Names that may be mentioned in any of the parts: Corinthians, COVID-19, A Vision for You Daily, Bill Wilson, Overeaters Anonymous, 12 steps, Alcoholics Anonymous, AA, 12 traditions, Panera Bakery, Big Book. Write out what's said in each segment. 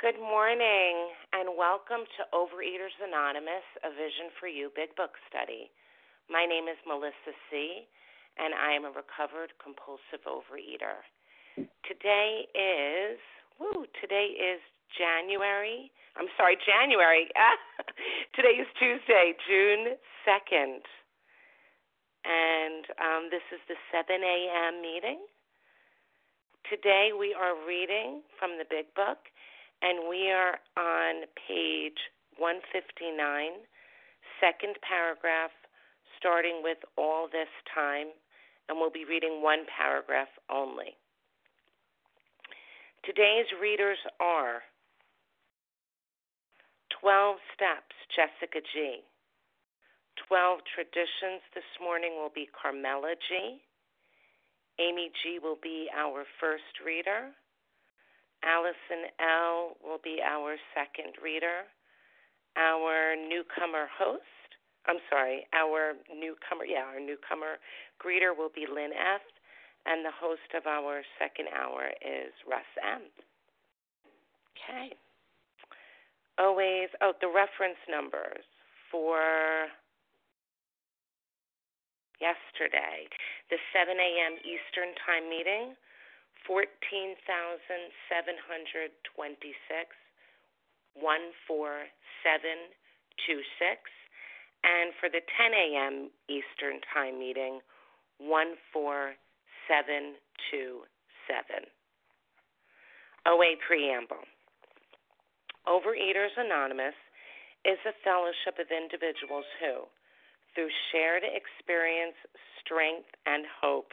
Good morning, and welcome to Overeaters Anonymous, A Vision for You Big Book Study. My name is Melissa C., and I am a recovered compulsive overeater. Today is January. Today is Tuesday, June 2nd, and this is the 7 a.m. meeting. Today we are reading from the Big Book, and we are on page 159, second paragraph, starting with all this time, and we'll be reading one paragraph only. Today's readers are 12 Steps, Jessica G. 12 Traditions this morning will be Carmela G. Amy G. will be our first reader. Allison L. will be our second reader. Our newcomer greeter will be Lynn F., and the host of our second hour is Russ M. Okay. The reference numbers for yesterday, the 7 a.m. Eastern Time meeting, 14,726, 14726, and for the 10 a.m. Eastern Time meeting, 14727. OA Preamble. Overeaters Anonymous is a fellowship of individuals who, through shared experience, strength, and hope,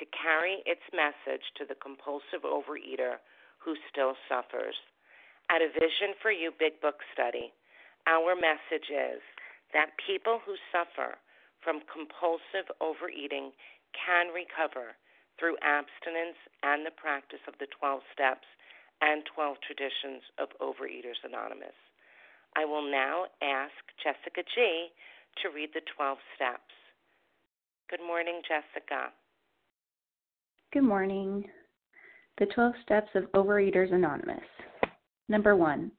to carry its message to the compulsive overeater who still suffers. At A Vision for You Big Book Study, our message is that people who suffer from compulsive overeating can recover through abstinence and the practice of the 12 steps and 12 traditions of Overeaters Anonymous. I will now ask Jessica G. to read the 12 steps. Good morning, Jessica. Good morning. The 12 Steps of Overeaters Anonymous. Number 1,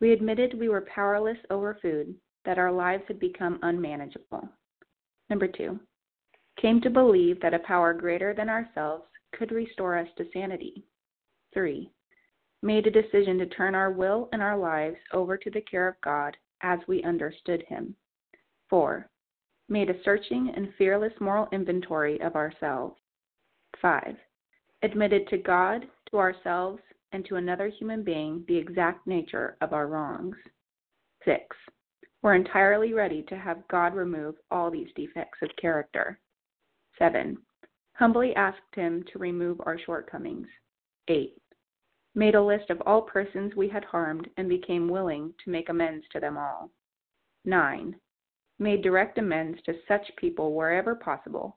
we admitted we were powerless over food, that our lives had become unmanageable. Number 2, came to believe that a power greater than ourselves could restore us to sanity. 3, made a decision to turn our will and our lives over to the care of God as we understood Him. 4, made a searching and fearless moral inventory of ourselves. 5, admitted to God, to ourselves, and to another human being the exact nature of our wrongs. 6, we're entirely ready to have God remove all these defects of character. 7, humbly asked Him to remove our shortcomings. 8, made a list of all persons we had harmed and became willing to make amends to them all. 9, made direct amends to such people wherever possible,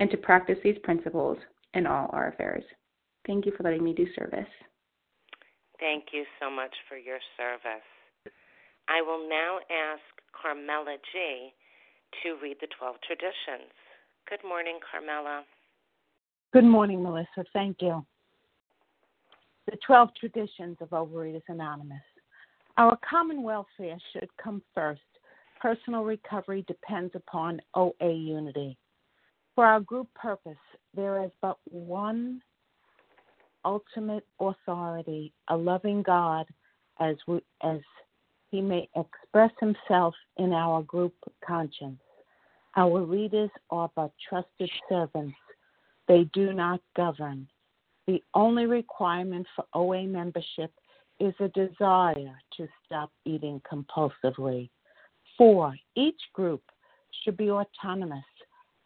and to practice these principles in all our affairs. Thank you for letting me do service. Thank you so much for your service. I will now ask Carmela G. to read the 12 traditions. Good morning, Carmela. Good morning, Melissa. Thank you. The 12 traditions of Overeaters Anonymous. Our common welfare should come first. Personal recovery depends upon OA unity. For our group purpose, there is but one ultimate authority, a loving God, as He may express Himself in our group conscience. Our leaders are but trusted servants. They do not govern. The only requirement for OA membership is a desire to stop eating compulsively. 4, each group should be autonomous,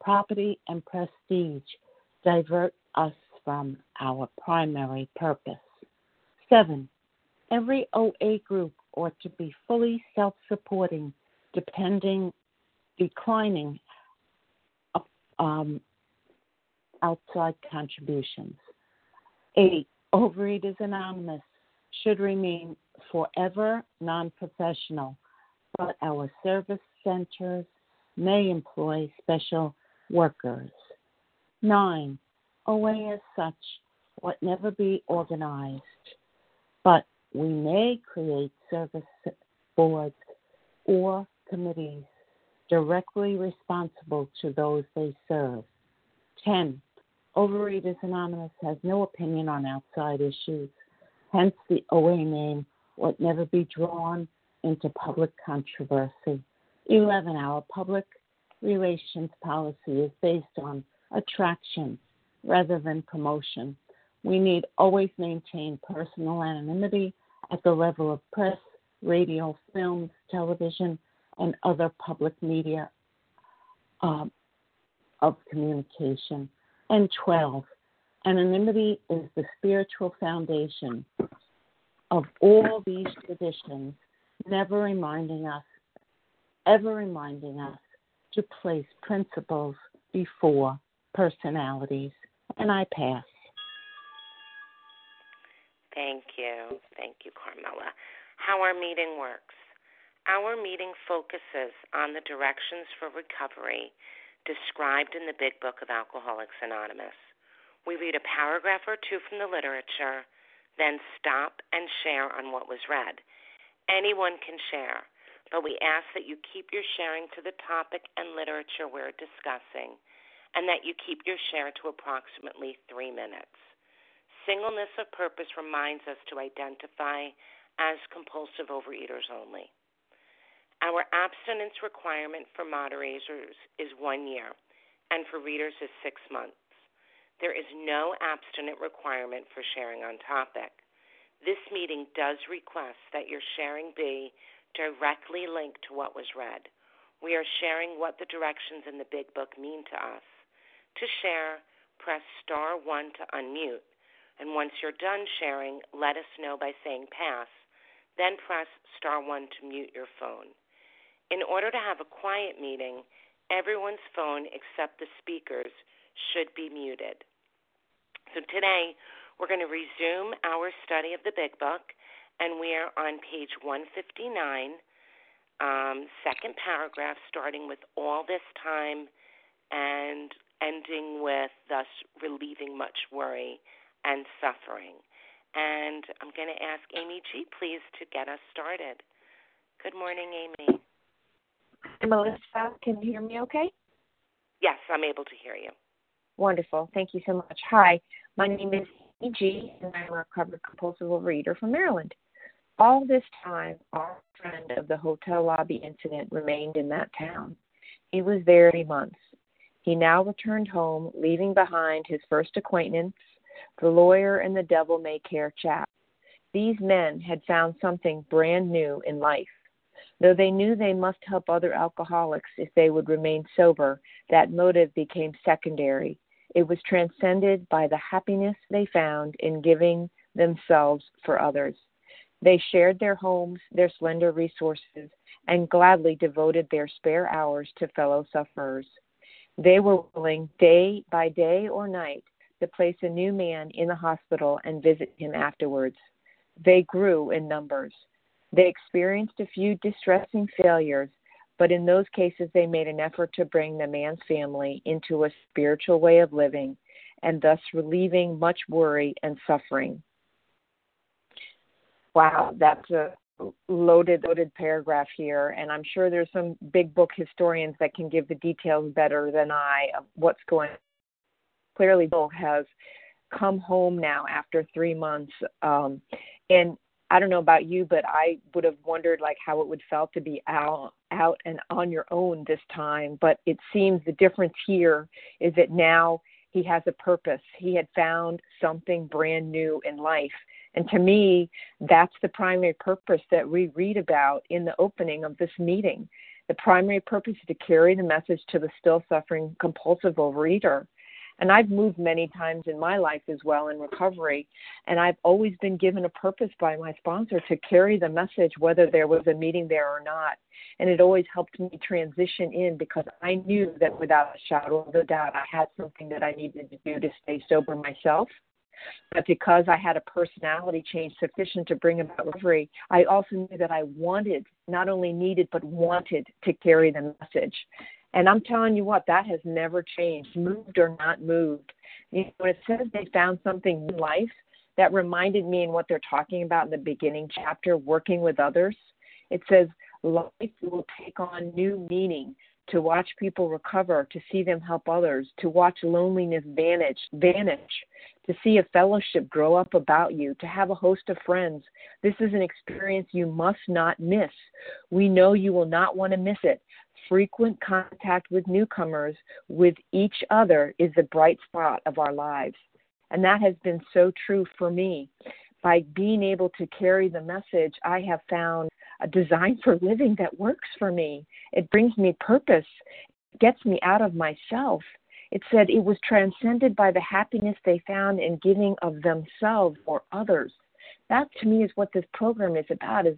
property, and prestige divert us from our primary purpose. 7, every OA group ought to be fully self-supporting, declining outside contributions. 8, Overeaters Anonymous should remain forever non-professional, but our service centers may employ special workers. 9, OA as such would never be organized, but we may create service boards or committees directly responsible to those they serve. 10, Overeaters Anonymous has no opinion on outside issues. Hence, the OA name would never be drawn into public controversy. 11, our public relations policy is based on attraction rather than promotion. We need always maintain personal anonymity at the level of press, radio, films, television, and other public media of communication. And 12, anonymity is the spiritual foundation of all these traditions, ever reminding us to place principles before personalities. And I pass. Thank you, Carmela. How our meeting works. Our meeting focuses on the directions for recovery described in the Big Book of Alcoholics Anonymous. We read a paragraph or two from the literature, then stop and share on what was read. Anyone can share, but we ask that you keep your sharing to the topic and literature we're discussing, and that you keep your share to approximately 3 minutes. Singleness of purpose reminds us to identify as compulsive overeaters only. Our abstinence requirement for moderators is 1 year, and for readers is 6 months. There is no abstinent requirement for sharing on topic. This meeting does request that your sharing be directly linked to what was read. We are sharing what the directions in the Big Book mean to us. To share, press *1 to unmute. And once you're done sharing, let us know by saying pass, then press *1 to mute your phone. In order to have a quiet meeting, everyone's phone except the speakers should be muted. So today, we're going to resume our study of the Big Book, and we are on page 159, second paragraph, starting with all this time and ending with thus relieving much worry and suffering. And I'm going to ask Amy G., please, to get us started. Good morning, Amy. Melissa, can you hear me okay? Yes, I'm able to hear you. Wonderful. Thank you so much. Hi, my name is Amy G., and I'm a recovered compulsive overeater from Maryland. All this time, our friend of the hotel lobby incident remained in that town. He was there 3 months. He now returned home, leaving behind his first acquaintance, the lawyer, and the devil-may-care chap. These men had found something brand new in life, Though they knew they must help other alcoholics if they would remain sober, that motive became secondary. It was transcended by the happiness they found in giving themselves for others. They shared their homes, their slender resources, and gladly devoted their spare hours to fellow sufferers. They were willing, day by day or night, to place a new man in the hospital and visit him afterwards. They grew in numbers. They experienced a few distressing failures, but in those cases they made an effort to bring the man's family into a spiritual way of living, and thus relieving much worry and suffering. Wow, that's a loaded paragraph here, and I'm sure there's some big book historians that can give the details better than I of what's going on. Clearly, Bill has come home now after 3 months, and I don't know about you, but I would have wondered like how it would felt to be out and on your own this time. But it seems the difference here is that now he has a purpose. He had found something brand new in life. And to me, that's the primary purpose that we read about in the opening of this meeting. The primary purpose is to carry the message to the still suffering compulsive overeater. And I've moved many times in my life as well in recovery, and I've always been given a purpose by my sponsor to carry the message, whether there was a meeting there or not. And it always helped me transition in because I knew that without a shadow of a doubt, I had something that I needed to do to stay sober myself. But because I had a personality change sufficient to bring about recovery, I also knew that I wanted, not only needed, but wanted to carry the message. And I'm telling you what, that has never changed, moved or not moved. You know, when it says they found something in life, that reminded me in what they're talking about in the beginning chapter, working with others. It says life will take on new meaning, to watch people recover, to see them help others, to watch loneliness vanish, to see a fellowship grow up about you, to have a host of friends. This is an experience you must not miss. We know you will not want to miss it. Frequent contact with newcomers, with each other, is the bright spot of our lives. And that has been so true for me. By being able to carry the message, I have found a design for living that works for me. It brings me purpose, gets me out of myself. It said it was transcended by the happiness they found in giving of themselves or others. That to me is what this program is about, is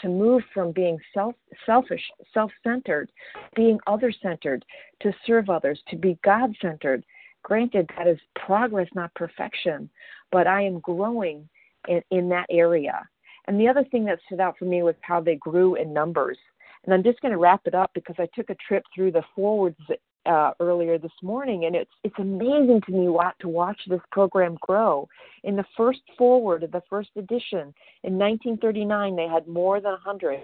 to move from being selfish, self-centered, being other-centered, to serve others, to be God-centered. Granted, that is progress, not perfection, but I am growing in that area. And the other thing that stood out for me was how they grew in numbers. And I'm just going to wrap it up because I took a trip through the forwards earlier this morning, and it's amazing to me to watch this program grow. In the first forward of the first edition, in 1939, they had more than 100.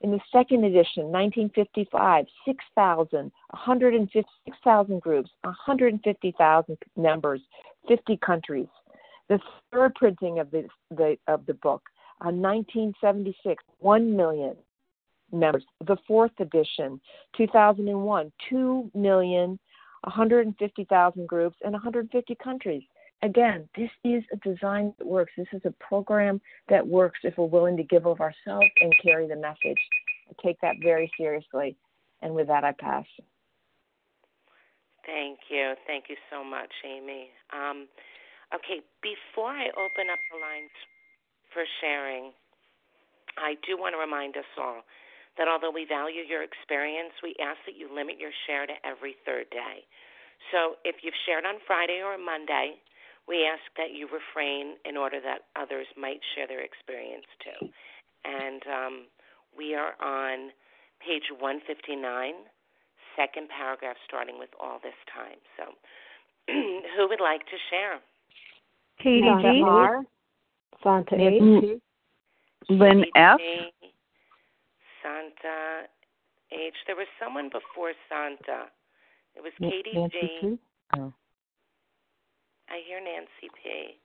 In the second edition, 1955, 6,000, 156,000 groups, 150,000 members, 50 countries. The third printing of the book, 1976, 1 million members. The fourth edition, 2001, 2 million, 150,000 groups, and 150 countries. Again, this is a design that works. This is a program that works if we're willing to give of ourselves and carry the message. I take that very seriously. And with that, I pass. Thank you. Thank you so much, Amy. Okay, before I open up the lines for sharing, I do want to remind us all that although we value your experience, we ask that you limit your share to every third day. So if you've shared on Friday or Monday, we ask that you refrain in order that others might share their experience too. And we are on page 159, second paragraph, starting with all this time. So who would like to share? Katie G. Santa H. Lynn F. Santa H. There was someone before Santa. It was Katie G. Oh. I hear Nancy P.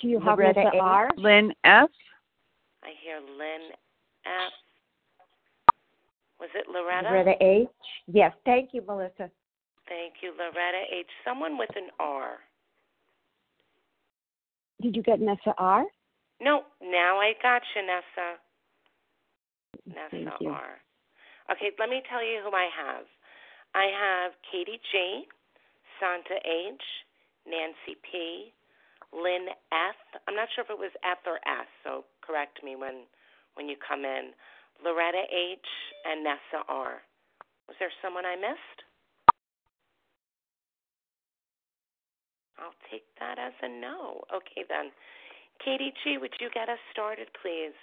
Do you have Loretta R? Lynn F. I hear Lynn F. Was it Loretta? Loretta H. Yes. Thank you, Melissa. Thank you, Loretta H. Someone with an R. Did you get Nessa R? No, now I got you, Nessa. Vanessa R. Okay, let me tell you who I have. I have Katie G., Santa H., Nancy P., Lynn F. I'm not sure if it was F or S, so correct me when you come in. Loretta H. and Nessa R. Was there someone I missed? I'll take that as a no. Okay, then. Katie G., would you get us started, please?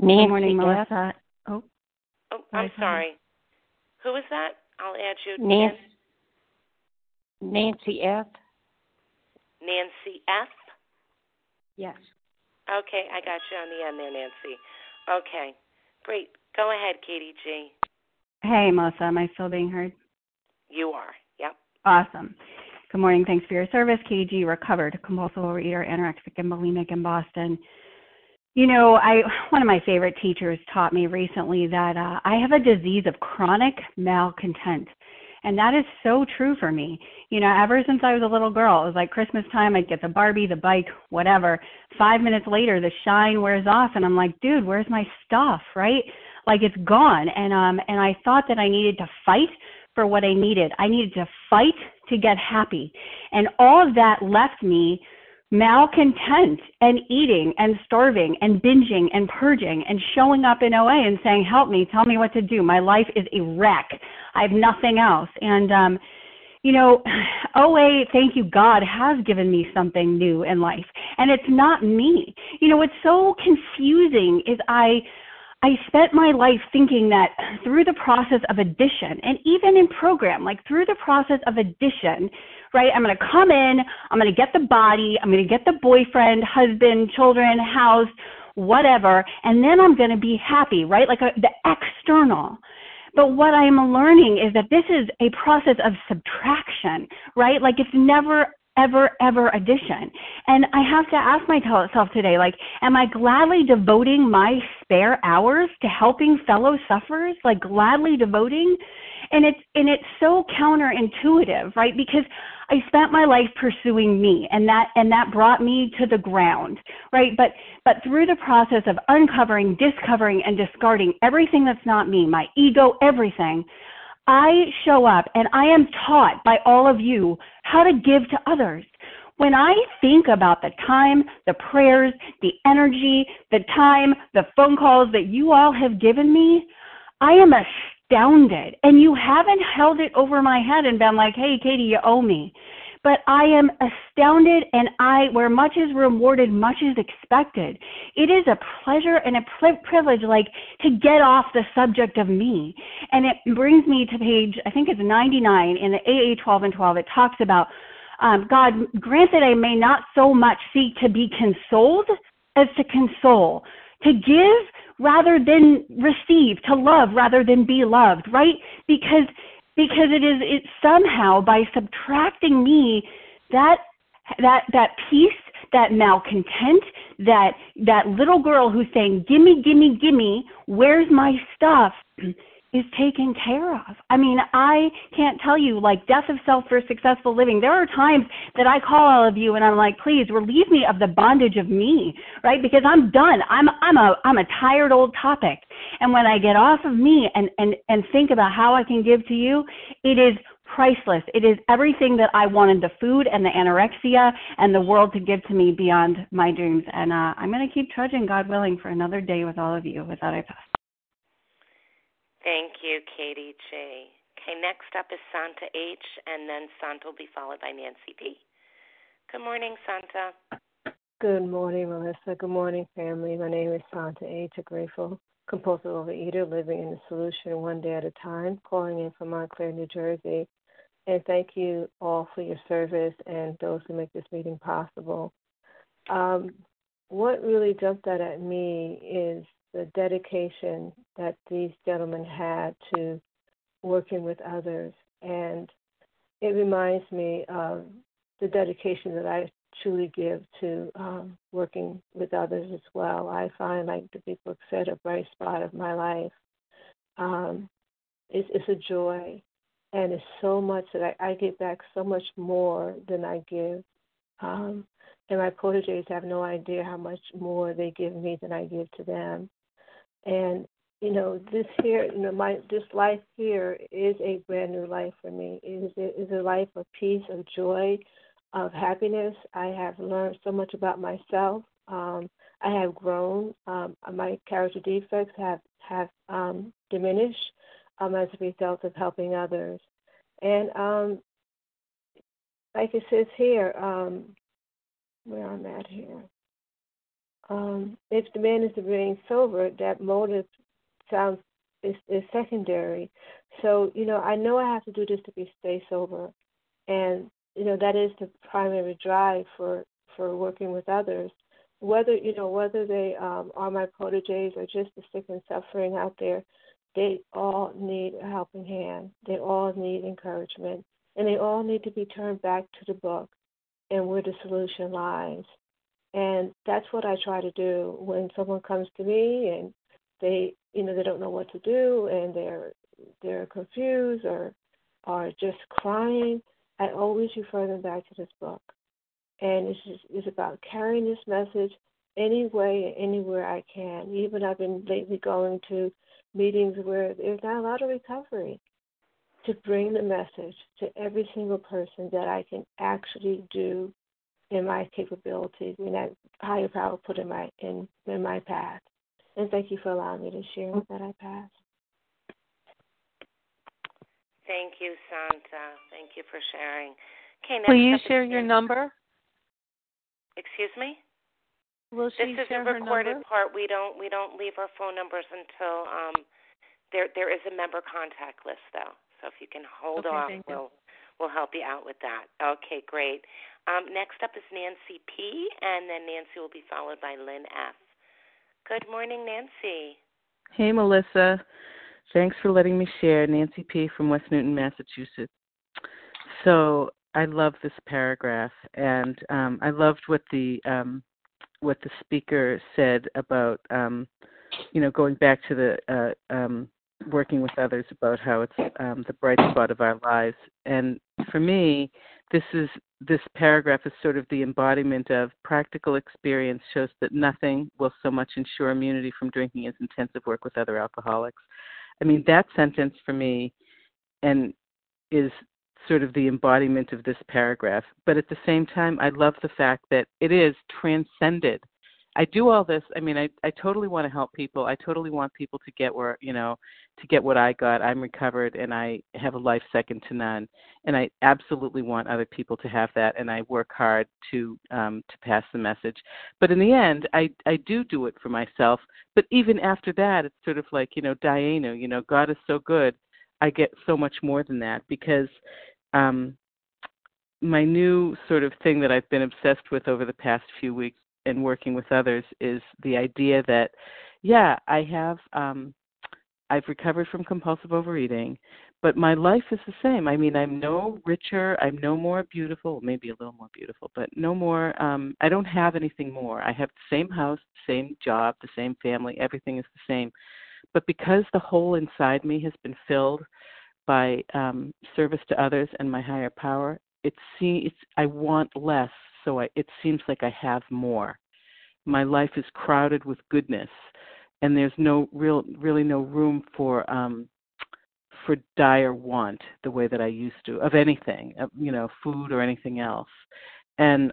Good morning, Melissa. Oh, I'm sorry. Who was that? I'll add you. Nancy F. Nancy F? Yes. Okay, I got you on the end there, Nancy. Okay, great. Go ahead, Katie G. Hey, Melissa, am I still being heard? You are, yep. Awesome. Good morning, thanks for your service. Katie G, recovered compulsive overeater, anorexic, and bulimic in Boston. You know, one of my favorite teachers taught me recently that I have a disease of chronic malcontent. And that is so true for me. You know, ever since I was a little girl, it was like Christmas time, I'd get the Barbie, the bike, whatever. 5 minutes later, the shine wears off, and I'm like, dude, where's my stuff, right? Like, it's gone. And I thought that I needed to fight for what I needed. I needed to fight to get happy. And all of that left me malcontent and eating and starving and binging and purging and showing up in OA and saying, help me, tell me what to do. My life is a wreck. I have nothing else. And, you know, OA, thank you, God, has given me something new in life. And it's not me. You know, what's so confusing is I spent my life thinking that through the process of addition, and even in program, like through the process of addition, right, I'm going to come in, I'm going to get the body, I'm going to get the boyfriend, husband, children, house, whatever, and then I'm going to be happy, right, like the external. But what I'm learning is that this is a process of subtraction, right, like it's never ever addition. And I have to ask myself today, like, am I gladly devoting my spare hours to helping fellow sufferers? Like, gladly devoting? And it's so counterintuitive, right? Because I spent my life pursuing me, and that brought me to the ground, right? But through the process of uncovering, discovering, and discarding everything that's not me, my ego, everything, I show up and I am taught by all of you how to give to others. When I think about the time, the prayers, the energy, the time, the phone calls that you all have given me, I am astounded. And you haven't held it over my head and been like, hey, Katie, you owe me. But I am astounded, and where much is rewarded, much is expected. It is a pleasure and a privilege, like, to get off the subject of me. And it brings me to page, I think it's 99 in the AA 12 and 12. It talks about, God, grant that I may not so much seek to be consoled as to console, to give rather than receive, to love rather than be loved, right? Because it's somehow by subtracting me, that peace, that malcontent, that little girl who's saying, gimme, gimme, gimme, where's my stuff, is taken care of. I mean, I can't tell you, like, death of self for successful living. There are times that I call all of you and I'm like, please relieve me of the bondage of me, right? Because I'm done. I'm a tired old topic. And when I get off of me and think about how I can give to you, it is priceless. It is everything that I wanted, the food and the anorexia and the world to give to me beyond my dreams. And I'm going to keep trudging, God willing, for another day with all of you. With that, I pass. Thank you, Katie J. Okay, next up is Santa H., and then Santa will be followed by Nancy P. Good morning, Santa. Good morning, Melissa. Good morning, family. My name is Santa H., a grateful compulsive overeater living in the solution one day at a time, calling in from Montclair, New Jersey. And thank you all for your service and those who make this meeting possible. What really jumped out at me is the dedication that these gentlemen had to working with others. And it reminds me of the dedication that I truly give to working with others as well. I find, like the Big Book said, a bright spot of my life. It's a joy. And it's so much that I get back so much more than I give. And my protégés have no idea how much more they give me than I give to them. And this here, this life here is a brand new life for me. It is a life of peace, of joy, of happiness. I have learned so much about myself. I have grown. My character defects have diminished as a result of helping others. And like it says here, where I'm at here, if the man is to remain sober, that motive is secondary. So, I know I have to do this to stay sober. And, that is the primary drive for working with others. Whether they are my proteges or just the sick and suffering out there, they all need a helping hand. They all need encouragement. And they all need to be turned back to the book and where the solution lies. And that's what I try to do when someone comes to me and they don't know what to do and they're confused or are just crying. I always refer them back to this book. And it's about carrying this message any way and anywhere I can. Even I've been lately going to meetings where there's not a lot of recovery, to bring the message to every single person that I can actually do in my capabilities and that higher power put in my path. And thank you for allowing me to share with that I pass. Thank you, Santa. Thank you for sharing. Okay, next. Will you share your number? Excuse me? Will she this is share a recorded part. We don't leave our phone numbers until there is a member contact list though. So if you can hold off, we'll help you out with that. Okay, great. Next up is Nancy P, and then Nancy will be followed by Lynn F. Good morning, Nancy. Hey, Melissa. Thanks for letting me share. Nancy P from West Newton, Massachusetts. So I love this paragraph, and I loved what the speaker said about going back to the working with others, about how it's the bright spot of our lives. And for me, this paragraph is sort of the embodiment of practical experience shows that nothing will so much ensure immunity from drinking as intensive work with other alcoholics. I mean, that sentence for me and is sort of the embodiment of this paragraph. But at the same time, I love the fact that it is transcended. I do all this. I mean, I totally want to help people. I totally want people to get where, to get what I got. I'm recovered and I have a life second to none. And I absolutely want other people to have that. And I work hard to pass the message. But in the end, I do it for myself. But even after that, it's sort of like, Dainu, God is so good. I get so much more than that because, my new sort of thing that I've been obsessed with over the past few weeks and working with others is the idea that, I've recovered from compulsive overeating, but my life is the same. I mean, I'm no richer, I'm no more beautiful, maybe a little more beautiful, but no more, I don't have anything more. I have the same house, the same job, the same family, everything is the same. But because the hole inside me has been filled by service to others and my higher power, I want less. So it seems like I have more. My life is crowded with goodness, and there's really no room for dire want the way that I used to, of anything, food or anything else. And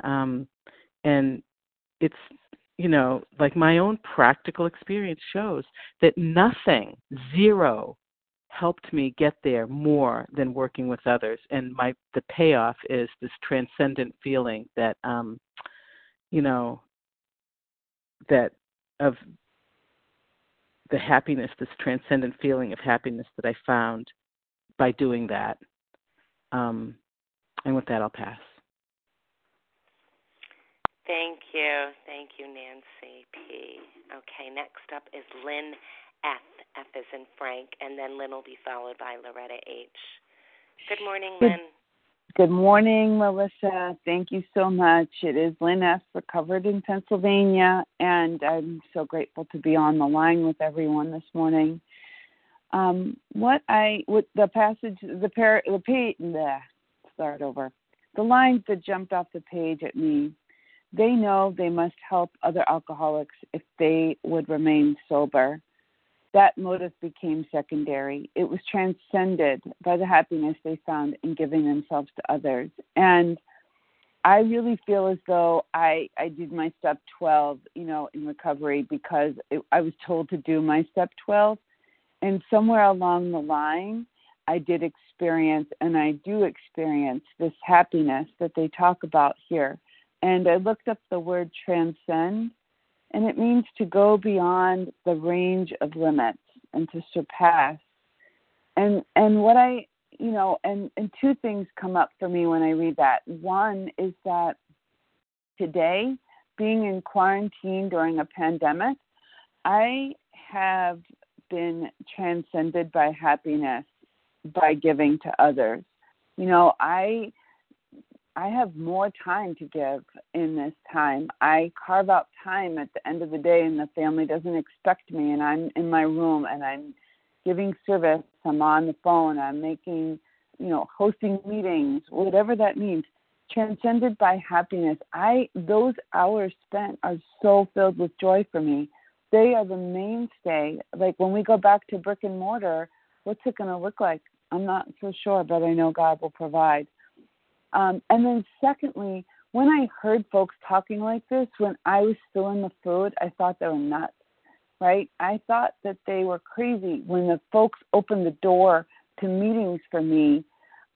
it's, like my own practical experience shows that nothing, zero, helped me get there more than working with others. And the payoff is this transcendent feeling that, of the happiness, this transcendent feeling of happiness that I found by doing that. And with that, I'll pass. Thank you, Nancy P. Okay, next up is Lynn F. F as in Frank, and then Lynn will be followed by Loretta H. Good morning, Lynn. Good morning, Melissa. Thank you so much. It is Lynn F., recovered in Pennsylvania, and I'm so grateful to be on the line with everyone this morning. The lines that jumped off the page at me. They know they must help other alcoholics if they would remain sober. that motive became secondary. It was transcended by the happiness they found in giving themselves to others. And I really feel as though I did my step 12, you know, in recovery because I was told to do my step 12. And somewhere along the line, I did experience, and I do experience, this happiness that they talk about here. And I looked up the word transcend, and it means to go beyond the range of limits and to surpass. And what I, you know, and two things come up for me when I read that. One is that today, being in quarantine during a pandemic, I have been transcended by happiness, by giving to others. You know, I have more time to give in this time. I carve out time at the end of the day, and the family doesn't expect me, and I'm in my room, and I'm giving service, I'm on the phone, I'm making, you know, hosting meetings, whatever that means. Transcended by happiness. Those hours spent are so filled with joy for me. They are the mainstay. Like when we go back to brick and mortar, what's it going to look like? I'm not so sure, but I know God will provide. And then secondly, when I heard folks talking like this, when I was still in the food, I thought they were nuts, right? I thought that they were crazy. When the folks opened the door to meetings for me,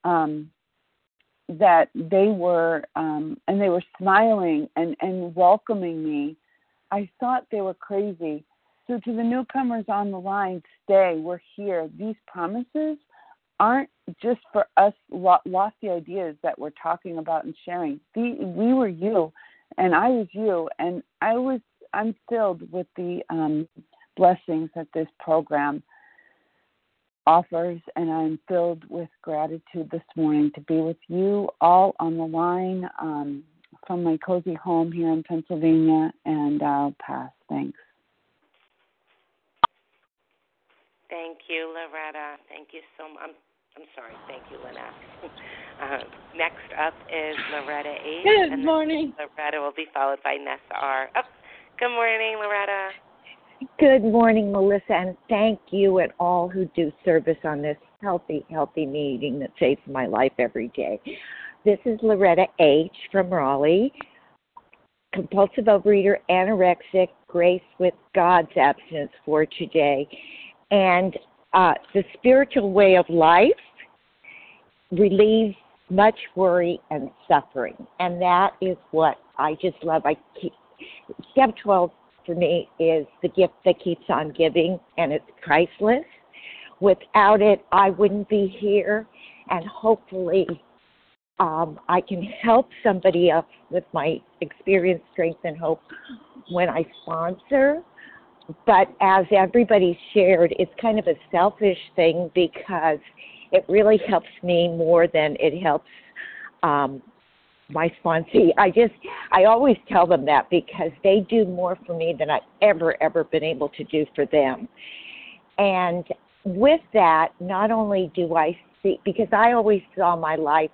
that they were, and they were smiling and welcoming me, I thought they were crazy. So to the newcomers on the line, stay, we're here. These promises aren't just for us lofty ideas that we're talking about and sharing. We were you, and I was you, and I'm filled with the blessings that this program offers, and I'm filled with gratitude this morning to be with you all on the line from my cozy home here in Pennsylvania, and I'll pass. Thanks. Thank you, Loretta. Thank you so much. I'm sorry. Thank you, Lynette. Next up is Loretta H. Good morning. Loretta will be followed by Nessa R. Oh, good morning, Loretta. Good morning, Melissa, and thank you and all who do service on this healthy meeting that saves my life every day. This is Loretta H. from Raleigh, compulsive overeater, anorexic, grace with God's abstinence for today. And the spiritual way of life relieves much worry and suffering. And that is what I just love. Step 12 for me is the gift that keeps on giving, and it's priceless. Without it, I wouldn't be here. And hopefully I can help somebody up with my experience, strength, and hope when I sponsor. But as everybody shared, it's kind of a selfish thing because it really helps me more than it helps my sponsee. I always tell them that because they do more for me than I've ever been able to do for them. And with that, not only do I see, because I always saw my life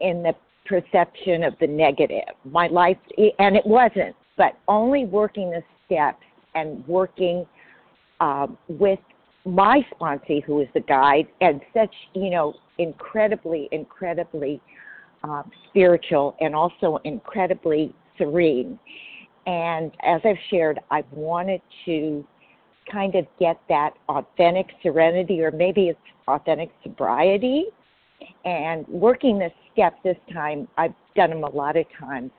in the perception of the negative, my life, and it wasn't, but only working this steps and working with my sponsee, who is the guide, and such, you know, incredibly spiritual and also incredibly serene. And as I've shared, I've wanted to kind of get that authentic serenity, or maybe it's authentic sobriety. And working this step this time, I've done them a lot of times.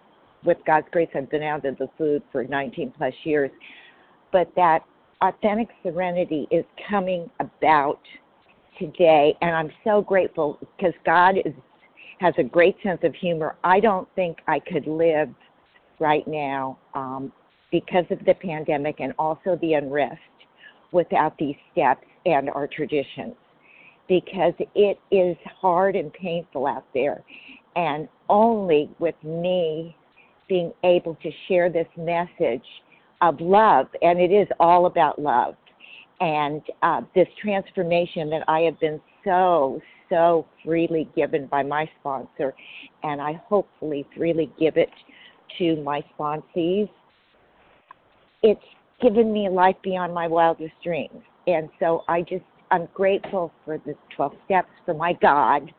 With God's grace, I've been out of the food for 19 plus years. But that authentic serenity is coming about today. And I'm so grateful because God has a great sense of humor. I don't think I could live right now because of the pandemic and also the unrest without these steps and our traditions, because it is hard and painful out there. And only with me being able to share this message of love, and it is all about love, and this transformation that I have been so freely given by my sponsor, and I hopefully freely give it to my sponsees. It's given me life beyond my wildest dreams. And so I'm grateful for the 12 steps, for my God,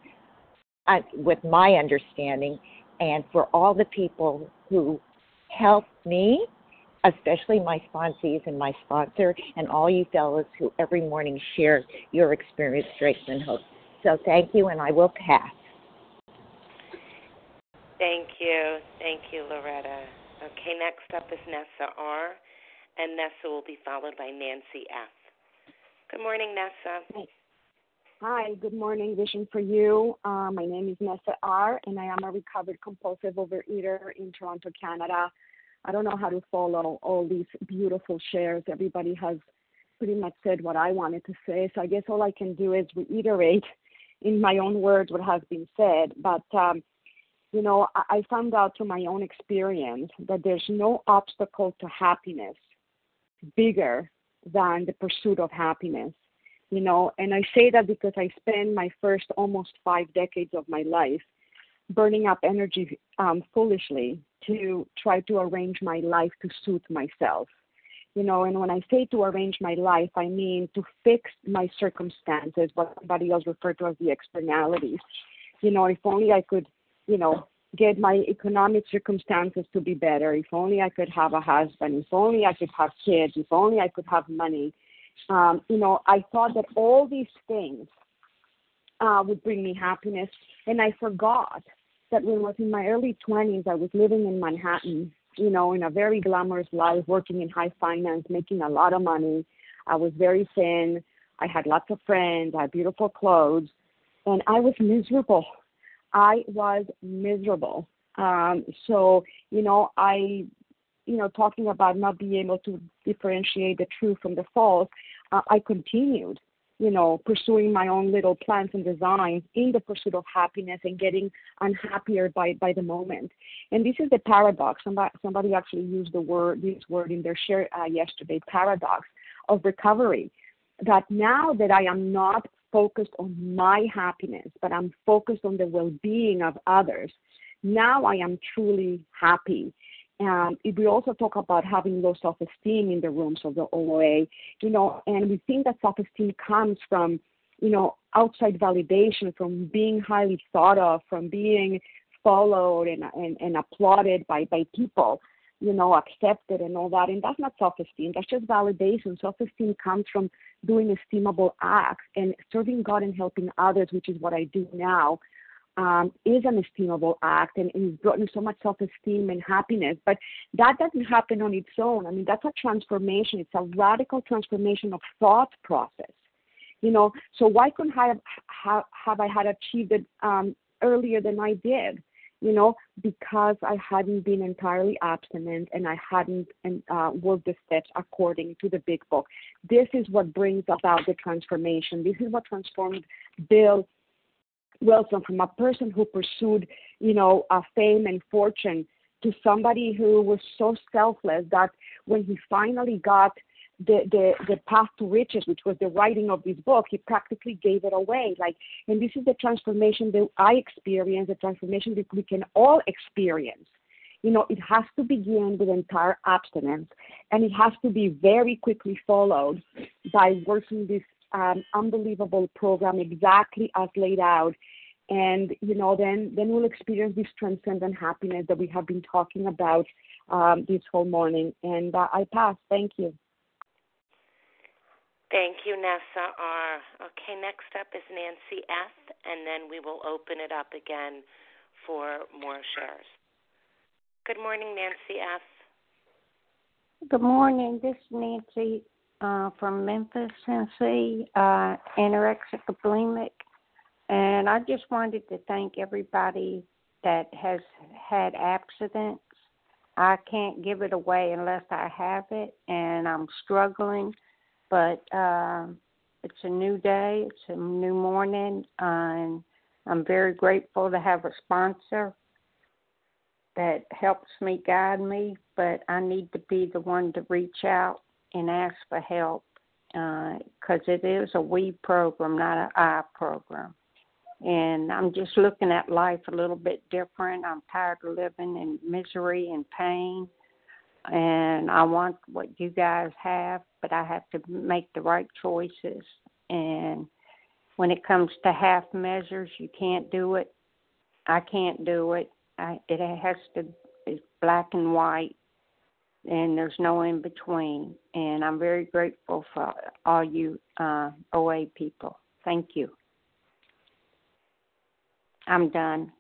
with my understanding, and for all the people who helped me, especially my sponsees and my sponsor, and all you fellas who every morning share your experience, strength, and hope. So thank you, and I will pass. Thank you. Thank you, Loretta. Okay, next up is Nessa R., and Nessa will be followed by Nancy F. Good morning, Nessa. Hi, good morning, Vision for You. My name is Nessa R., and I am a recovered compulsive overeater in Toronto, Canada. I don't know how to follow all these beautiful shares. Everybody has pretty much said what I wanted to say, so I guess all I can do is reiterate in my own words what has been said. But, you know, I found out through my own experience that there's no obstacle to happiness bigger than the pursuit of happiness, you know. And I say that because I spent my first almost 5 decades of my life burning up energy foolishly to try to arrange my life to suit myself, you know. And when I say to arrange my life, I mean to fix my circumstances, what somebody else referred to as the externalities. You know, if only I could, you know, get my economic circumstances to be better, if only I could have a husband, if only I could have kids, if only I could have money. You know, I thought that all these things would bring me happiness, and I forgot that when I was in my early 20s, I was living in Manhattan, you know, in a very glamorous life, working in high finance, making a lot of money. I was very thin. I had lots of friends. I had beautiful clothes, and I was miserable. I was miserable. So, you know, talking about not being able to differentiate the true from the false, I continued, you know, pursuing my own little plans and designs in the pursuit of happiness and getting unhappier by the moment. And this is the paradox. Somebody actually used this word in their share yesterday, paradox of recovery, that now that I am not focused on my happiness, but I'm focused on the well-being of others, now I am truly happy. We also talk about having low self-esteem in the rooms of the OOA, you know, and we think that self-esteem comes from, you know, outside validation, from being highly thought of, from being followed and applauded by people, you know, accepted and all that. And that's not self-esteem. That's just validation. Self-esteem comes from doing esteemable acts, and serving God and helping others, which is what I do now, is an esteemable act, and it's brought me so much self-esteem and happiness. But that doesn't happen on its own. I mean, that's a transformation. It's a radical transformation of thought process, you know. So why couldn't I have I had achieved it earlier than I did? You know, because I hadn't been entirely abstinent, and I hadn't worked the steps according to the Big Book. This is what brings about the transformation. This is what transformed Bill Wilson from a person who pursued, you know, fame and fortune to somebody who was so selfless that when he finally got the path to riches, which was the writing of this book, he practically gave it away. Like, and this is the transformation that I experienced, the transformation that we can all experience. You know, it has to begin with entire abstinence, and it has to be very quickly followed by working this unbelievable program exactly as laid out. And, you know, then we'll experience this transcendent happiness that we have been talking about this whole morning. And I pass. Thank you. Thank you, Nessa R. Okay, next up is Nancy F., and then we will open it up again for more shares. Good morning, Nancy F. Good morning. This is Nancy from Memphis, Tennessee, anorexic bulimic, and I just wanted to thank everybody that has had abstinence. I can't give it away unless I have it, and I'm struggling. But it's a new day, it's a new morning, and I'm very grateful to have a sponsor that helps me, guide me, but I need to be the one to reach out and ask for help, because it is a we program, not an I program. And I'm just looking at life a little bit different. I'm tired of living in misery and pain. and I want what you guys have, but I have to make the right choices. And when it comes to half measures, you can't do it. I can't do it. It has to be black and white, and there's no in between. And I'm very grateful for all you OA people. Thank you. I'm done.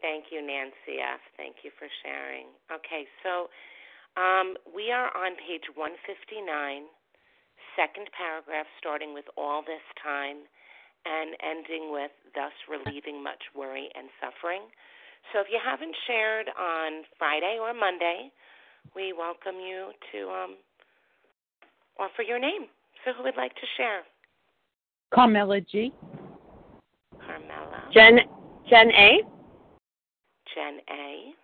Thank you, Nancy F. Thank you for sharing. Okay, so we are on page 159, second paragraph, starting with all this time and ending with thus relieving much worry and suffering. So if you haven't shared on Friday or Monday, we welcome you to offer your name. So who would like to share? Carmela G. Carmela. Jen A. Jen A.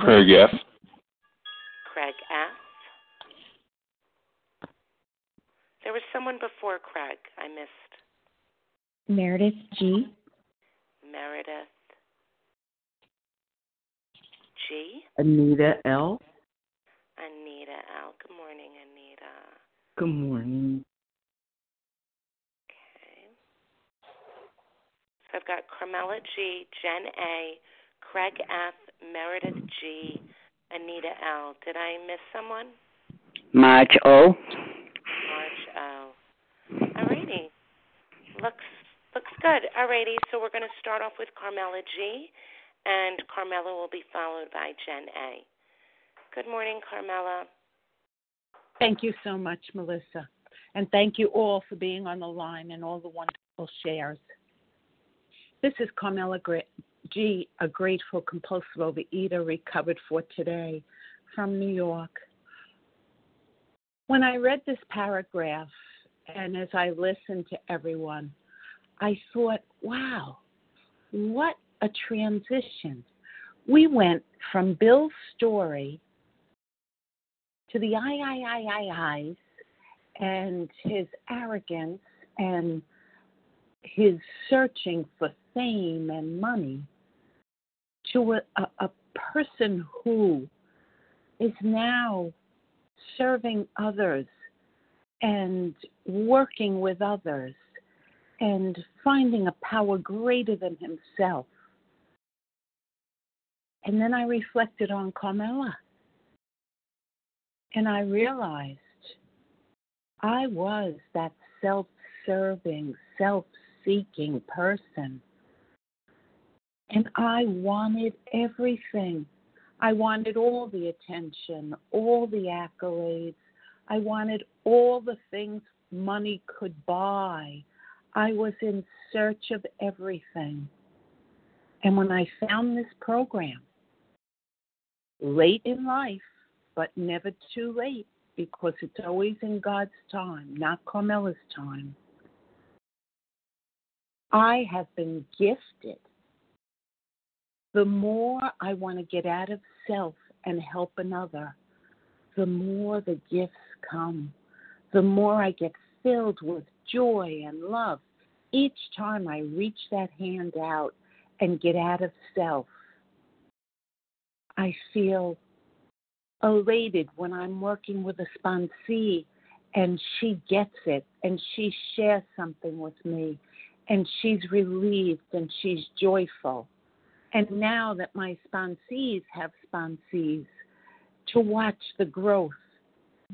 Craig F. Craig F. There was someone before Craig I missed. Meredith G. Meredith G. Anita L. Anita L. Good morning, Anita. Good morning. Okay. So I've got Carmela G, Jen A, Craig F, Meredith G, Anita L. Did I miss someone? March O. March O. Alrighty. Looks good. Alrighty, so we're going to start off with Carmela G, and Carmela will be followed by Jen A. Good morning, Carmela. Thank you so much, Melissa, and thank you all for being on the line and all the wonderful shares. This is Carmela G, a grateful compulsive overeater recovered for today from New York. When I read this paragraph, and as I listened to everyone, I thought, wow, what a transition. We went from Bill's story to the I, and his arrogance and his searching for fame and money to a person who is now serving others and working with others and finding a power greater than himself. And then I reflected on Carmela, and I realized I was that self-serving, self-seeking person, and I wanted everything. I wanted all the attention, all the accolades. I wanted all the things money could buy. I was in search of everything. And when I found this program, late in life, but never too late, because it's always in God's time, not Carmela's time, I have been gifted. The more I want to get out of self and help another, the more the gifts come. The more I get filled with joy and love each time I reach that hand out and get out of self. I feel elated when I'm working with a sponsee and she gets it and she shares something with me and she's relieved and she's joyful. And now that my sponsees have sponsees, to watch the growth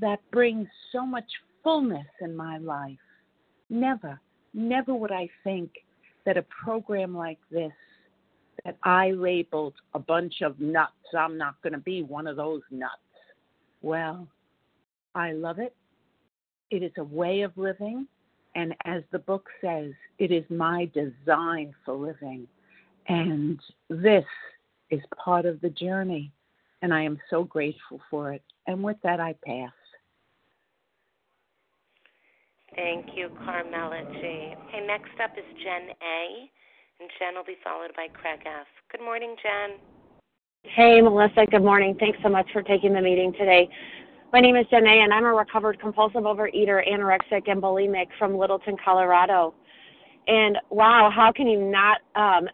that brings so much fullness in my life. Never would I think that a program like this, that I labeled a bunch of nuts, I'm not going to be one of those nuts. Well, I love it. It is a way of living, and as the book says, it is my design for living. And this is part of the journey, and I am so grateful for it. And with that, I pass. Thank you, Carmela G. Okay, next up is Jen A., and Jen will be followed by Craig F. Good morning, Jen. Hey, Melissa. Good morning. Thanks so much for taking the meeting today. My name is Jen A., and I'm a recovered compulsive overeater, anorexic, and bulimic from Littleton, Colorado. And wow, how can you not,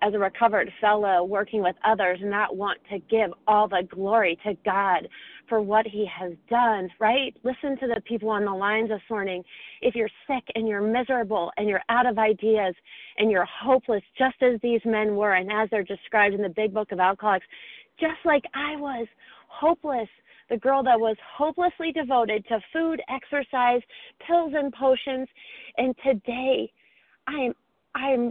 as a recovered fellow working with others, not want to give all the glory to God for what he has done, right? Listen to the people on the lines this morning. If you're sick and you're miserable and you're out of ideas and you're hopeless, just as these men were and as they're described in the Big Book of Alcoholics, just like I was, hopeless. The girl that was hopelessly devoted to food, exercise, pills and potions, and today I'm 100%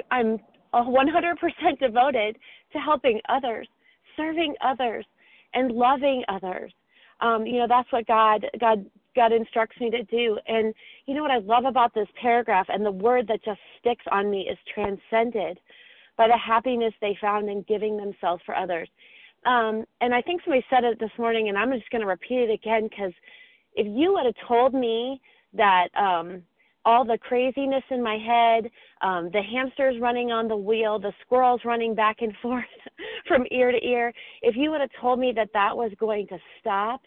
devoted to helping others, serving others, and loving others. That's what God instructs me to do. And you know what I love about this paragraph, and the word that just sticks on me is transcended by the happiness they found in giving themselves for others. And I think somebody said it this morning, and I'm just going to repeat it again, because if you would have told me that all the craziness in my head, the hamsters running on the wheel, the squirrels running back and forth from ear to ear, if you would have told me that that was going to stop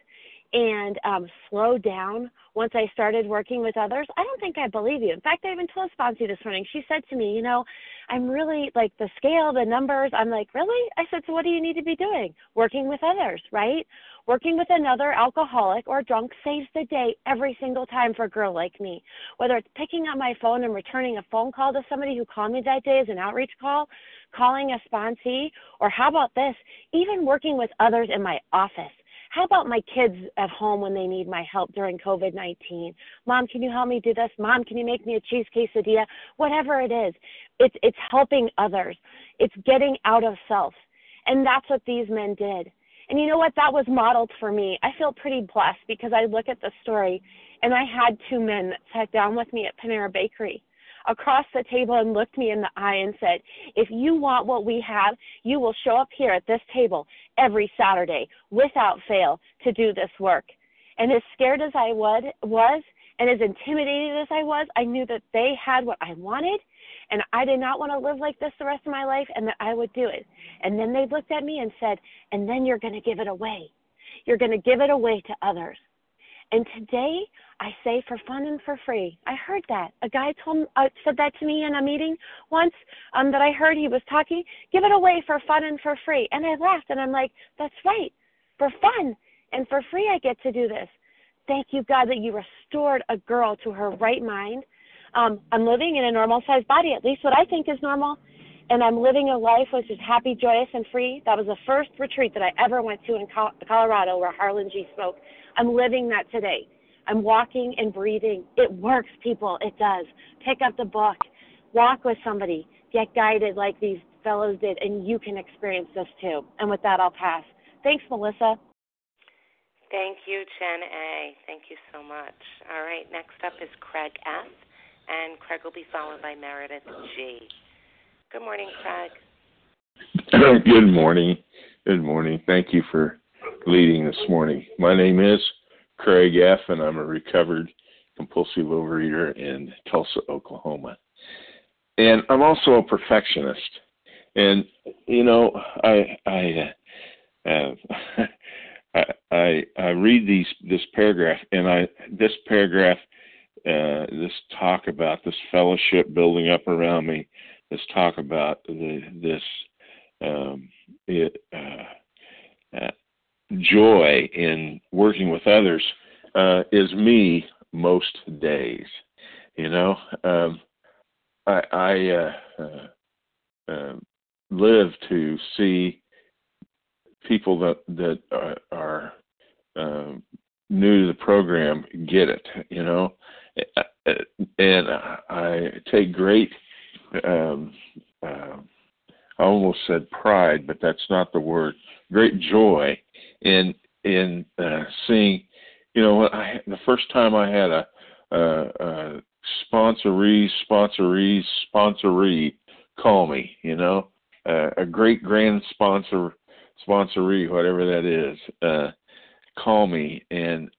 and slow down once I started working with others, I don't think I believe you. In fact, I even told Sponsi this morning, she said to me, I'm really, like, the scale, the numbers, I'm like, really? I said, so what do you need to be doing? Working with others, right? Working with another alcoholic or drunk saves the day every single time for a girl like me. Whether it's picking up my phone and returning a phone call to somebody who called me that day as an outreach call, calling a sponsee, or how about this, even working with others in my office. How about my kids at home when they need my help during COVID-19? Mom, can you help me do this? Mom, can you make me a cheese quesadilla? Whatever it is, it's helping others. It's getting out of self. And that's what these men did. And you know what? That was modeled for me. I feel pretty blessed because I look at the story, and I had two men that sat down with me at Panera Bakery across the table and looked me in the eye and said, if you want what we have, you will show up here at this table every Saturday without fail to do this work. And as scared as I was and as intimidated as I was, I knew that they had what I wanted, and I did not want to live like this the rest of my life, and that I would do it. And then they looked at me and said, and then you're going to give it away. You're going to give it away to others. And today, I say for fun and for free. I heard that. A guy said that to me in a meeting once that I heard he was talking. Give it away for fun and for free. And I laughed, and I'm like, that's right. For fun and for free, I get to do this. Thank you, God, that you restored a girl to her right mind. I'm living in a normal-sized body, at least what I think is normal. And I'm living a life which is happy, joyous, and free. That was the first retreat that I ever went to in Colorado where Harlan G. spoke. I'm living that today. I'm walking and breathing. It works, people. It does. Pick up the book. Walk with somebody. Get guided like these fellows did, and you can experience this too. And with that, I'll pass. Thanks, Melissa. Thank you, Chen A. Thank you so much. All right, next up is Craig F., and Craig will be followed by Meredith G. Good morning, Craig. Good morning. Good morning. Thank you for leading this morning. My name is Craig F., and I'm a recovered compulsive overeater in Tulsa, Oklahoma. And I'm also a perfectionist. And, I read this paragraph, and this talk about this fellowship building up around me, let's talk about joy in working with others is me most days. I live to see people that are new to the program get it. And I take great. I almost said pride, but that's not the word. Great joy in seeing, the first time I had a sponsoree call me, a great grand sponsoree, whatever that is, call me and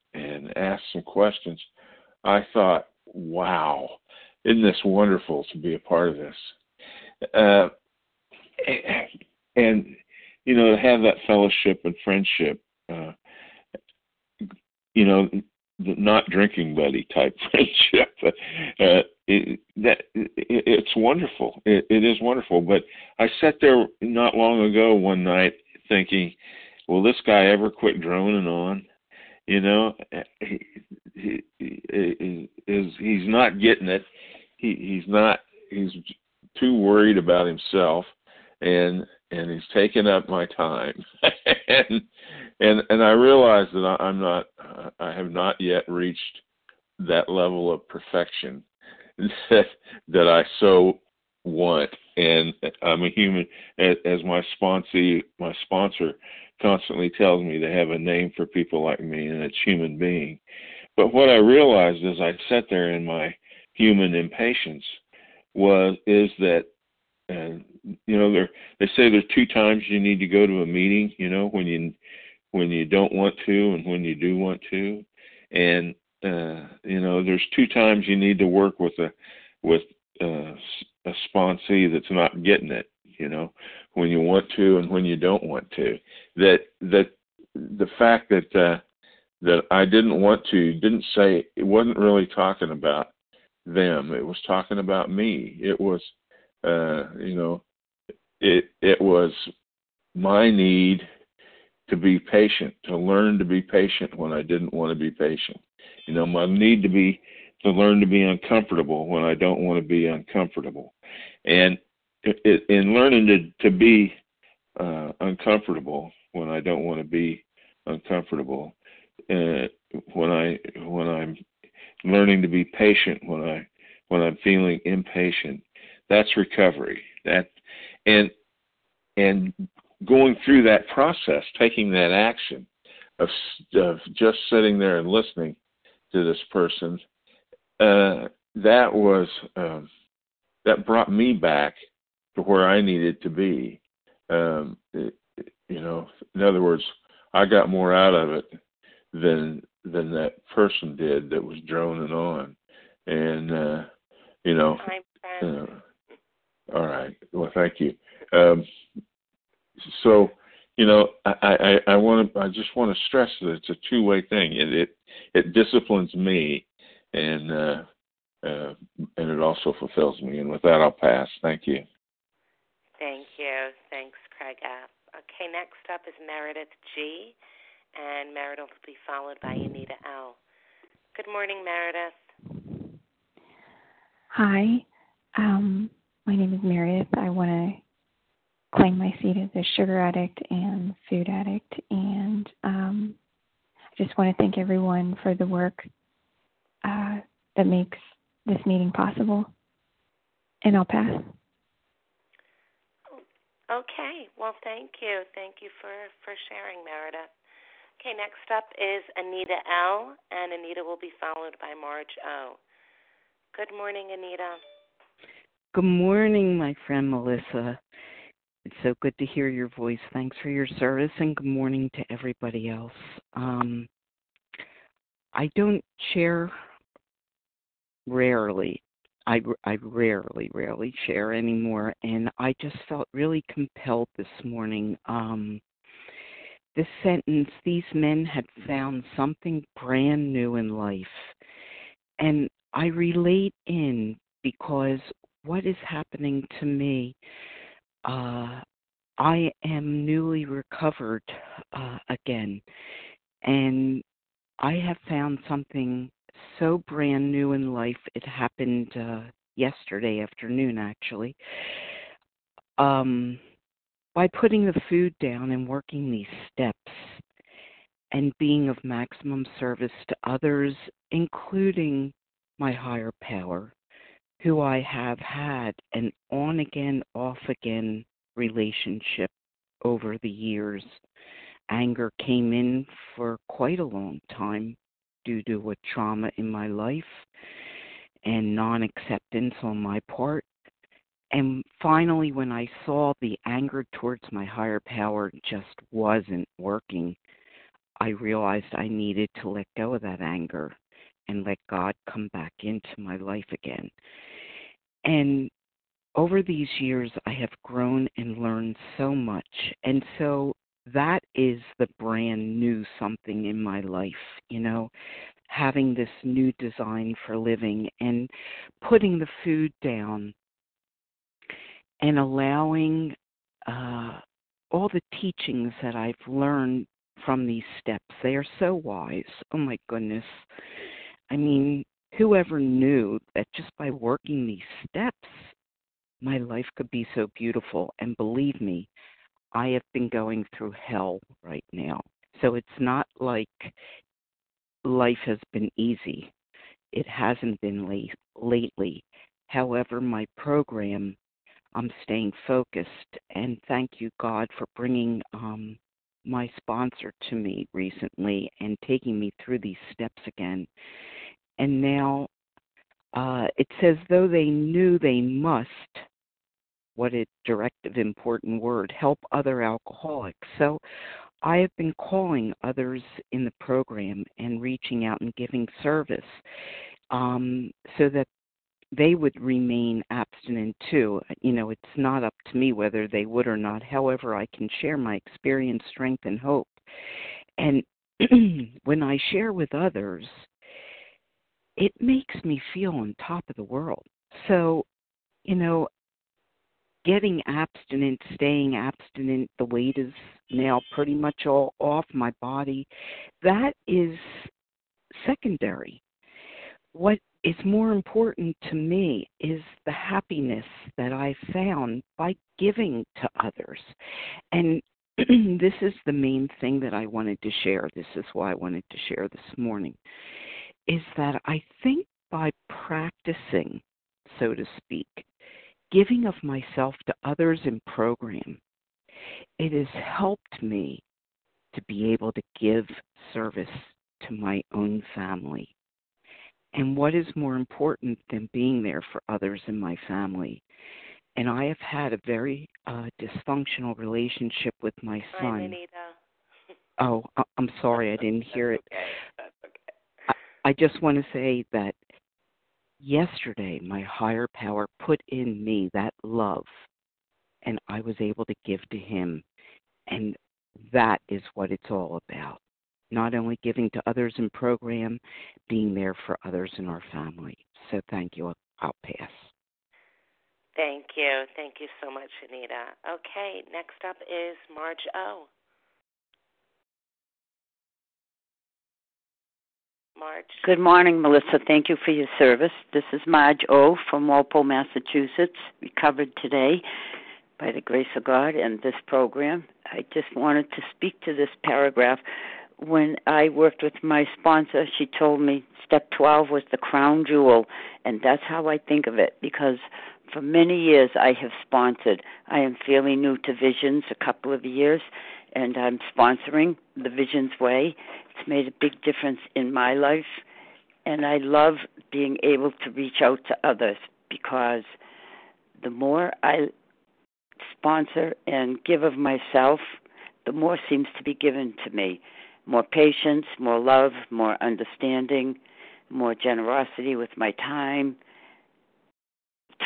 ask some questions. I thought, wow. Isn't this wonderful to be a part of this? And to have that fellowship and friendship, the not drinking buddy type friendship, It's wonderful. It is wonderful. But I sat there not long ago one night thinking, will this guy ever quit droning on? You know, he's not getting it. He's not. He's too worried about himself, and he's taking up my time. and I realize that I'm not. I have not yet reached that level of perfection that I so want. And I'm a human, as my sponsor constantly tells me, to have a name for people like me, and it's human being. But what I realized as I sat there in my human impatience is that, they say there's two times you need to go to a meeting, when you don't want to and when you do want to. And, there's two times you need to work with a sponsee that's not getting it, when you want to and when you don't want to. That the fact that I didn't want to didn't say, it wasn't really talking about them. It was talking about me. It was, it was my need to be patient, to learn to be patient when I didn't want to be patient. My need to learn to be uncomfortable when I don't want to be uncomfortable. And in learning to be uncomfortable when I don't want to be uncomfortable, when I'm learning to be patient when I'm feeling impatient, that's recovery. And going through that process, taking that action of just sitting there and listening to this person, that brought me back to where I needed to be. In other words, I got more out of it than that person did that was droning on. And, all right. Well, thank you. I just want to stress that it's a two-way thing. It disciplines me, and it also fulfills me. And with that, I'll pass. Thank you. Thank you. Thanks, Craig F. Okay, next up is Meredith G., and Meredith will be followed by Anita L. Good morning, Meredith. Hi. My name is Meredith. I want to claim my seat as a sugar addict and food addict, and I just want to thank everyone for the work that makes this meeting possible, and I'll pass. Okay. Well, thank you. Thank you for sharing, Meredith. Okay, next up is Anita L., and Anita will be followed by Marge O. Good morning, Anita. Good morning, my friend Melissa. It's so good to hear your voice. Thanks for your service, and good morning to everybody else. I don't share rarely. I rarely share anymore, and I just felt really compelled this morning. This sentence, these men had found something brand new in life. And I relate in because what is happening to me, I am newly recovered again. And I have found something so brand new in life. It happened yesterday afternoon, actually. By putting the food down and working these steps and being of maximum service to others, including my higher power, who I have had an on-again, off-again relationship over the years. Anger came in for quite a long time due to a trauma in my life and non-acceptance on my part. And finally, when I saw the anger towards my higher power just wasn't working, I realized I needed to let go of that anger and let God come back into my life again. And over these years, I have grown and learned so much. And so that is the brand new something in my life. having this new design for living and putting the food down and allowing all the teachings that I've learned from these steps. They are so wise. Oh, my goodness. I mean, whoever knew that just by working these steps, my life could be so beautiful? And believe me, I have been going through hell right now. So it's not like life has been easy. It hasn't been lately. However, my program, I'm staying focused. And thank you, God, for bringing my sponsor to me recently and taking me through these steps again. And now it says, though they knew they must, what a directive, important word, help other alcoholics. So I have been calling others in the program and reaching out and giving service so that they would remain abstinent too. You know, it's not up to me whether they would or not. However, I can share my experience, strength, and hope. And when I share with others, it makes me feel on top of the world. So, you know, getting abstinent, staying abstinent, the weight is now pretty much all off my body. That is secondary. What is more important to me is the happiness that I found by giving to others. And this is the main thing that I wanted to share. This is why I wanted to share this morning, is that I think by practicing, so to speak, giving of myself to others in program, it has helped me to be able to give service to my own family. And what is more important than being there for others in my family? And I have had a very dysfunctional relationship with my son. Hi, Anita. Oh, I'm sorry, I didn't hear it. That's okay. I just want to say that yesterday, my higher power put in me that love, and I was able to give to him. And that is what it's all about. Not only giving to others in program, being there for others in our family. So thank you. I'll pass. Thank you. Thank you so much, Anita. Okay, next up is Marge O. Marge. Good morning, Melissa. Thank you for your service. This is Marge O from Walpole, Massachusetts, recovered today by the grace of God and this program. I just wanted to speak to this paragraph. When I worked with my sponsor, she told me step 12 was the crown jewel, and that's how I think of it, because for many years I have sponsored. I am fairly new to Visions, a couple of years, and I'm sponsoring the Visions Way. It's made a big difference in my life, and I love being able to reach out to others, because the more I sponsor and give of myself, the more seems to be given to me. More patience, more love, more understanding, more generosity with my time.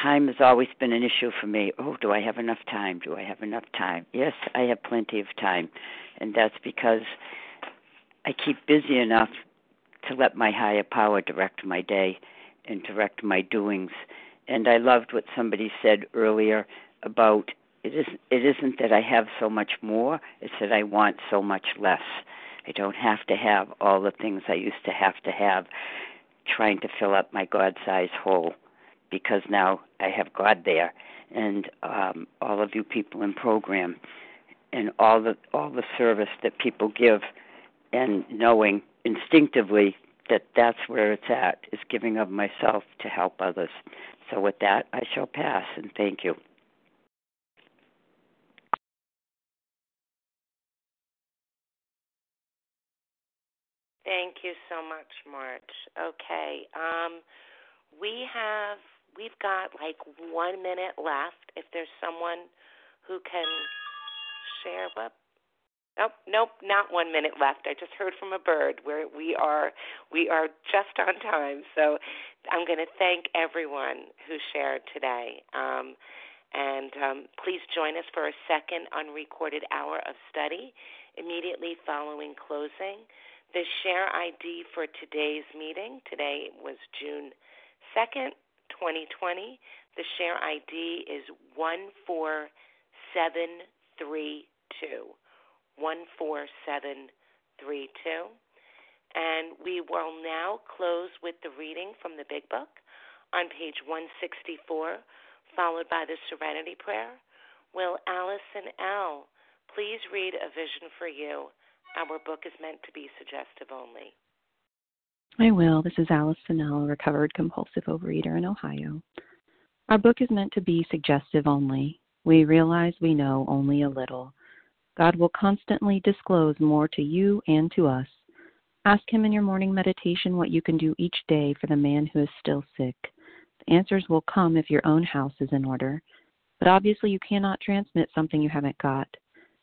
Time has always been an issue for me. Oh, do I have enough time? Do I have enough time? Yes, I have plenty of time. And that's because I keep busy enough to let my higher power direct my day and direct my doings. And I loved what somebody said earlier about it isn't that I have so much more, it's that I want so much less. I don't have to have all the things I used to have trying to fill up my God-sized hole, because now I have God there and all of you people in program and all the service that people give, and knowing instinctively that that's where it's at, is giving of myself to help others. So with that, I shall pass, and thank you. Thank you so much, Marge. Okay, we've got like 1 minute left. If there's someone who can share, nope, not 1 minute left. I just heard from a bird. We are just on time. So I'm going to thank everyone who shared today, and please join us for a second unrecorded hour of study immediately following closing. The share ID for today's meeting, today was June 2nd, 2020. The share ID is 14732. 14732. And we will now close with the reading from the Big Book on page 164, followed by the Serenity Prayer. Will Allison L. please read A Vision for You? Our book is meant to be suggestive only. I will. This is Allison L., recovered compulsive overeater in Ohio. Our book is meant to be suggestive only. We realize we know only a little. God will constantly disclose more to you and to us. Ask him in your morning meditation what you can do each day for the man who is still sick. The answers will come if your own house is in order, but obviously you cannot transmit something you haven't got.